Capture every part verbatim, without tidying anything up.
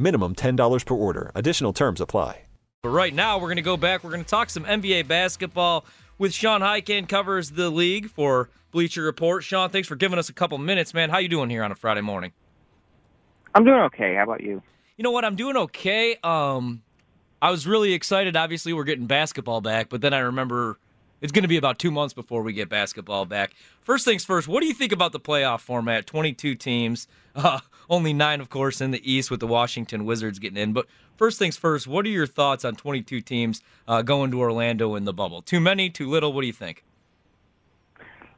Minimum ten dollars per order. Additional terms apply. But right now, we're going to go back. We're going to talk some N B A basketball with Sean Hyken, covers the league for Bleacher Report. Sean, thanks for giving us a couple minutes, man. How you doing here on a Friday morning? I'm doing okay. How about you? You know what? I'm doing okay. Um, I was really excited. Obviously, we're getting basketball back, but then I remember it's going to be about two months before we get basketball back. First things first, what do you think about the playoff format? twenty-two teams, uh, only nine, of course, in the East with the Washington Wizards getting in. But first things first, what are your thoughts on twenty-two teams uh, going to Orlando in the bubble? Too many, too little? What do you think?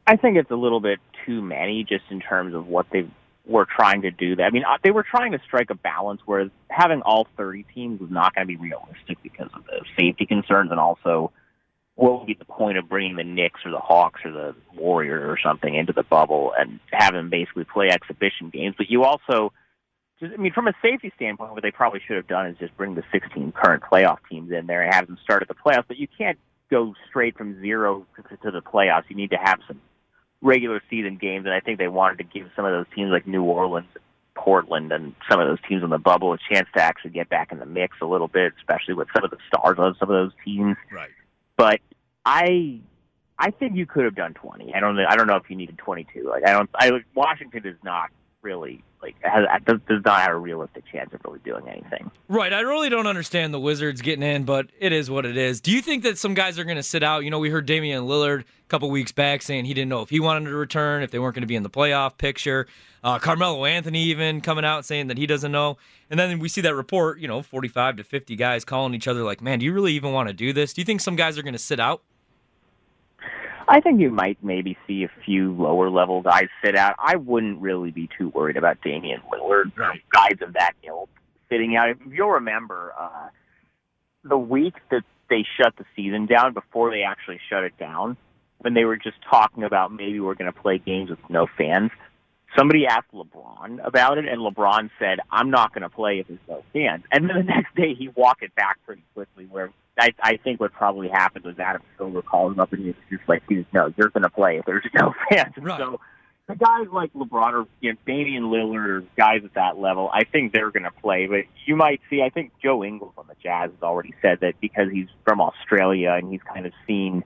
I think it's a little bit too many just in terms of what they were trying to do. That I mean, they were trying to strike a balance where having all thirty teams was not going to be realistic because of the safety concerns and also what would be the point of bringing the Knicks or the Hawks or the Warriors or something into the bubble and have them basically play exhibition games? But you also, just, I mean, from a safety standpoint, what they probably should have done is just bring the sixteen current playoff teams in there and have them start at the playoffs. But you can't go straight from zero to the playoffs. You need to have some regular season games, and I think they wanted to give some of those teams like New Orleans, Portland, and some of those teams in the bubble a chance to actually get back in the mix a little bit, especially with some of the stars of some of those teams. Right. But I, I think you could have done twenty. I don't. I don't know if you needed twenty-two. Like I don't. I Washington is not really like has, does, does not have a realistic chance of really doing anything. Right. I really don't understand the Wizards getting in, but it is what it is. Do you think that some guys are going to sit out? You know, we heard Damian Lillard a couple weeks back saying he didn't know if he wanted to return, if they weren't going to be in the playoff picture. Uh, Carmelo Anthony even coming out saying that he doesn't know. And then we see that report, you know, forty-five to fifty guys calling each other like, man, do you really even want to do this? Do you think some guys are going to sit out? I think you might maybe see a few lower-level guys sit out. I wouldn't really be too worried about Damian Lillard, right, guys of that ilk sitting out. If you'll remember, uh, the week that they shut the season down, before they actually shut it down, when they were just talking about maybe we're going to play games with no fans, somebody asked LeBron about it, and LeBron said, I'm not going to play if there's no fans. And then the next day he walked it back pretty quickly, where I, I think what probably happened was Adam Silver called him up and he was just like, no, you're going to play if there's no fans. Right. So the guys like LeBron or you know, Damian Lillard or guys at that level, I think they're going to play. But you might see, I think Joe Ingles on the Jazz has already said that because he's from Australia and he's kind of seen,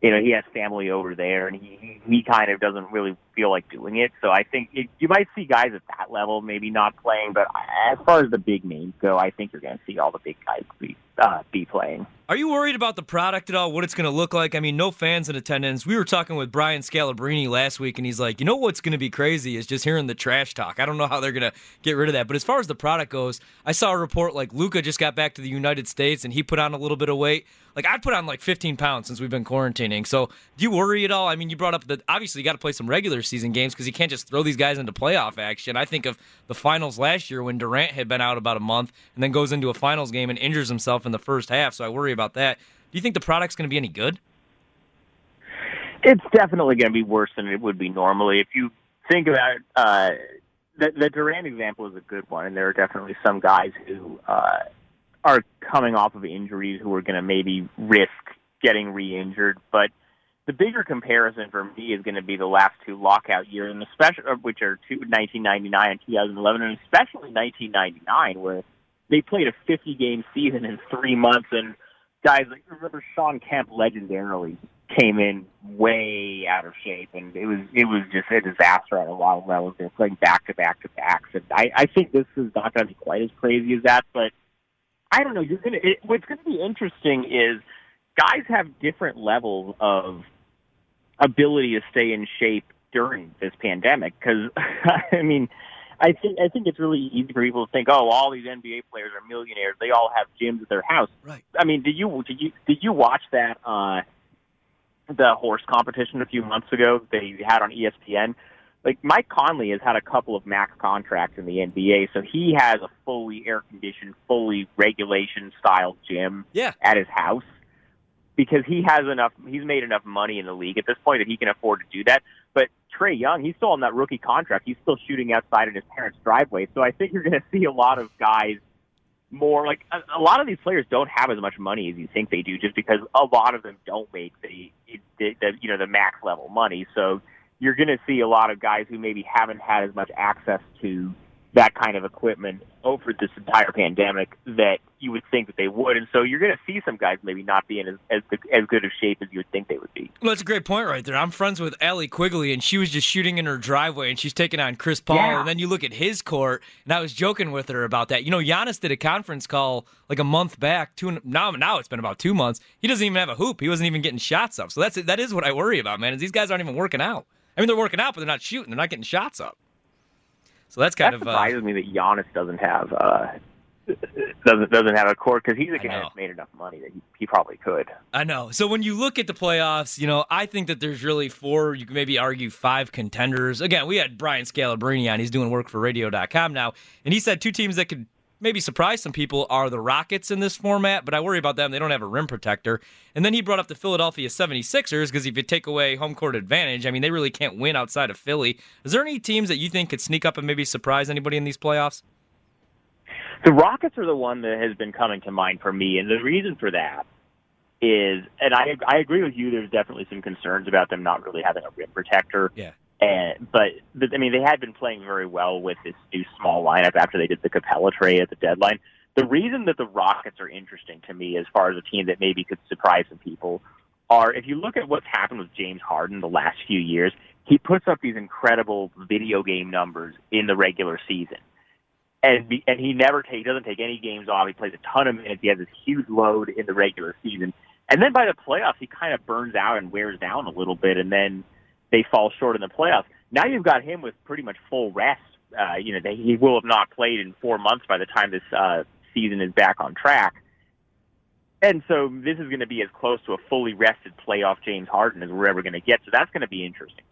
you know, he has family over there and he, he kind of doesn't really feel like doing it. So I think it, you might see guys at that level maybe not playing. But as far as the big names go, I think you're going to see all the big guys be Uh, be playing. Are you worried about the product at all, what it's going to look like? I mean, no fans in attendance. We were talking with Brian Scalabrine last week, and he's like, you know what's going to be crazy is just hearing the trash talk. I don't know how they're going to get rid of that. But as far as the product goes, I saw a report like Luka just got back to the United States, and he put on a little bit of weight. Like, I'd put on like fifteen pounds since we've been quarantining. So do you worry at all? I mean, you brought up that obviously you got to play some regular season games because you can't just throw these guys into playoff action. I think of the finals last year when Durant had been out about a month and then goes into a finals game and injures himself in the first half, so I worry about that. Do you think the product's going to be any good? It's definitely going to be worse than it would be normally. If you think about it, uh, the, the Durant example is a good one, and there are definitely some guys who uh, are coming off of injuries who are going to maybe risk getting re-injured. But the bigger comparison for me is going to be the last two lockout years, and especially which are two, nineteen ninety-nine and two thousand eleven, and especially nineteen ninety-nine, where they played a fifty-game season in three months, and guys, like, remember Sean Kemp legendarily came in way out of shape, and it was it was just a disaster at a lot of levels. They were playing back-to-back-to-backs, and I, I think this is not going to be quite as crazy as that, but I don't know. You're gonna. It, what's going to be interesting is guys have different levels of ability to stay in shape during this pandemic because, I mean, I think I think it's really easy for people to think, oh, all these N B A players are millionaires. They all have gyms at their house. Right. I mean, did you did you did you watch that uh, the horse competition a few months ago they had on E S P N? Like, Mike Conley has had a couple of max contracts in the N B A, so he has a fully air-conditioned, fully regulation-style gym yeah. at his house because he has enough. He's made enough money in the league at this point that he can afford to do that. But Trey Young, he's still on that rookie contract. He's still shooting outside in his parents' driveway. So I think you're going to see a lot of guys more like a, a lot of these players don't have as much money as you think they do, just because a lot of them don't make the, the, the you know the max level money. So you're going to see a lot of guys who maybe haven't had as much access to that kind of equipment over this entire pandemic that you would think that they would. And so you're going to see some guys maybe not be in as, as, as good of shape as you would think they would be. Well, that's a great point right there. I'm friends with Allie Quigley, and she was just shooting in her driveway, and she's taking on Chris Paul. Yeah. And then you look at his court, and I was joking with her about that. You know, Giannis did a conference call like a month back. Two, now, now it's been about two months. He doesn't even have a hoop. He wasn't even getting shots up. So that's that is what I worry about, man, is these guys aren't even working out. I mean, they're working out, but they're not shooting. They're not getting shots up. So that's kind that of surprises uh, me that Giannis doesn't have uh, doesn't doesn't have a court because he's a guy that's made enough money that he, he probably could. I know. So when you look at the playoffs, you know, I think that there's really four, you could maybe argue five contenders. Again, we had Brian Scalabrine on. He's doing work for radio dot com now, and he said two teams that could maybe surprise some people are the Rockets in this format, but I worry about them. They don't have a rim protector. And then he brought up the Philadelphia seventy-sixers because if you take away home court advantage, I mean, they really can't win outside of Philly. Is there any teams that you think could sneak up and maybe surprise anybody in these playoffs? The Rockets are the one that has been coming to mind for me, and the reason for that is, and I I agree with you, there's definitely some concerns about them not really having a rim protector. Yeah. And, but, but, I mean, they had been playing very well with this new small lineup after they did the Capella trade at the deadline. The reason that the Rockets are interesting to me as far as a team that maybe could surprise some people are if you look at what's happened with James Harden the last few years, he puts up these incredible video game numbers in the regular season. And be, and he never take, he doesn't take any games off. He plays a ton of minutes. He has this huge load in the regular season. And then by the playoffs, he kind of burns out and wears down a little bit, and then they fall short in the playoffs. Now you've got him with pretty much full rest. Uh, you know, they, he will have not played in four months by the time this uh, season is back on track. And so this is going to be as close to a fully rested playoff James Harden as we're ever going to get. So that's going to be interesting.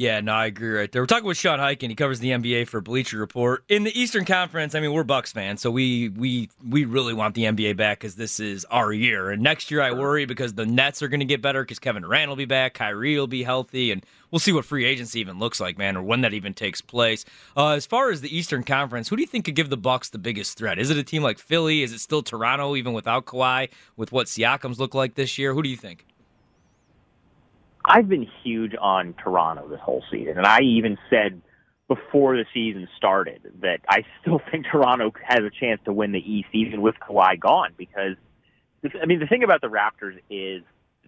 Yeah, no, I agree right there. We're talking with Sean Hyken. He covers the N B A for Bleacher Report. In the Eastern Conference, I mean, we're Bucks fans, so we we we really want the N B A back because this is our year. And next year I worry because the Nets are going to get better because Kevin Durant will be back, Kyrie will be healthy, and we'll see what free agency even looks like, man, or when that even takes place. Uh, as far as the Eastern Conference, who do you think could give the Bucks the biggest threat? Is it a team like Philly? Is it still Toronto, even without Kawhi, with what Siakam's look like this year? Who do you think? I've been huge on Toronto this whole season, and I even said before the season started that I still think Toronto has a chance to win the East even with Kawhi gone because, I mean, the thing about the Raptors is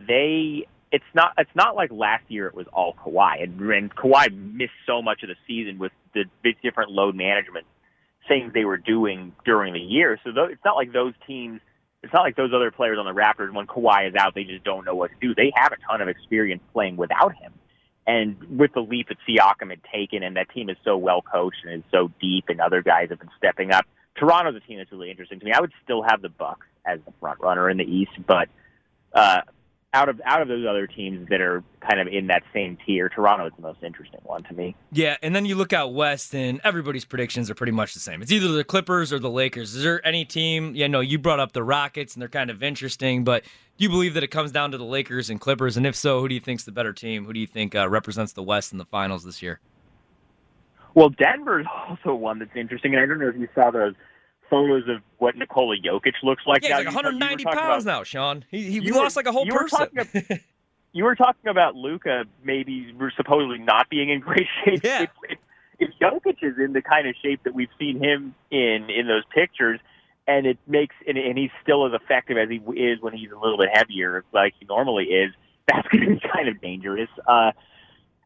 they it's not it's not like last year it was all Kawhi, and, and Kawhi missed so much of the season with the different load management things they were doing during the year. So th- it's not like those teams. It's not like those other players on the Raptors, when Kawhi is out, they just don't know what to do. They have a ton of experience playing without him. And with the leap that Siakam had taken, and that team is so well coached and is so deep, and other guys have been stepping up, Toronto's a team that's really interesting to me. I would still have the Bucks as the front runner in the East, but uh, out of out of those other teams that are kind of in that same tier, Toronto is the most interesting one to me. Yeah, and then you look out west, and everybody's predictions are pretty much the same. It's either the Clippers or the Lakers. Is there any team? Yeah, no, you brought up the Rockets, and they're kind of interesting, but do you believe that it comes down to the Lakers and Clippers? And if so, who do you think's the better team? Who do you think uh, represents the West in the finals this year? Well, Denver's also one that's interesting, and I don't know if you saw those photos of what Nikola Jokic looks like. Yeah, now. he's like one hundred ninety you, you pounds about, now, Sean. He, he lost were, like a whole you person. Were about, you were talking about Luka maybe supposedly not being in great shape. Yeah. If, if, if Jokic is in the kind of shape that we've seen him in in those pictures, and it makes and, and he's still as effective as he is when he's a little bit heavier, like he normally is, that's going to be kind of dangerous. Uh,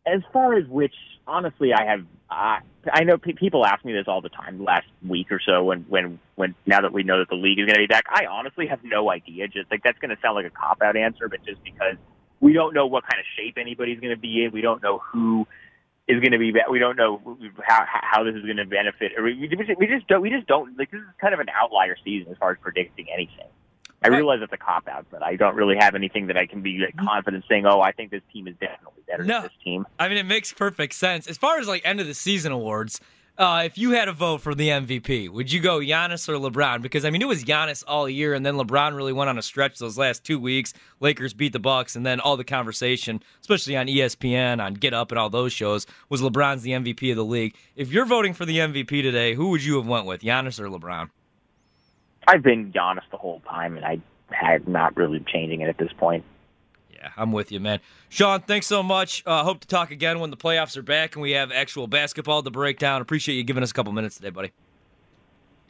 as far as which, honestly, I have. Uh, I know pe- people ask me this all the time. Last week or so, when when when now that we know that the league is going to be back, I honestly have no idea. Just like that's going to sound like a cop out answer, but just because we don't know what kind of shape anybody's going to be in, we don't know who is going to be back. We don't know how how this is going to benefit. We just, we just don't. We just don't. Like, this is kind of an outlier season as far as predicting anything. I realize it's a cop-out, but I don't really have anything that I can be like, confident saying, oh, I think this team is definitely better no. than this team. I mean, it makes perfect sense. As far as, like, end-of-the-season awards, uh, if you had a vote for the M V P, would you go Giannis or LeBron? Because, I mean, it was Giannis all year, and then LeBron really went on a stretch those last two weeks. Lakers beat the Bucks, and then all the conversation, especially on E S P N, on Get Up and all those shows, was LeBron's the M V P of the league. If you're voting for the M V P today, who would you have went with, Giannis or LeBron? I've been Giannis the whole time, and I, I'm not really changing it at this point. Yeah, I'm with you, man. Sean, thanks so much. Uh, hope to talk again when the playoffs are back and we have actual basketball to break down. Appreciate you giving us a couple minutes today, buddy.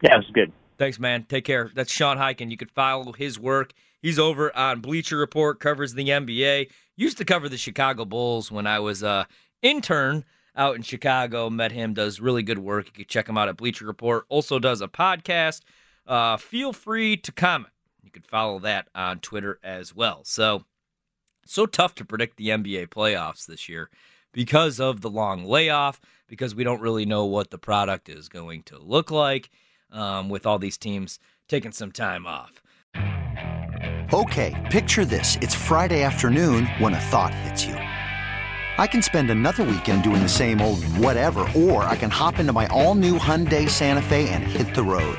Yeah, it was good. Thanks, man. Take care. That's Sean Hyken. You can follow his work. He's over on Bleacher Report, covers the N B A. Used to cover the Chicago Bulls when I was an intern out in Chicago. Met him, does really good work. You can check him out at Bleacher Report. Also does a podcast. Uh, feel free to comment. You can follow that on Twitter as well. So, so tough to predict the N B A playoffs this year because of the long layoff, because we don't really know what the product is going to look like um, with all these teams taking some time off. Okay, picture this. It's Friday afternoon when a thought hits you. I can spend another weekend doing the same old whatever, or I can hop into my all-new Hyundai Santa Fe and hit the road.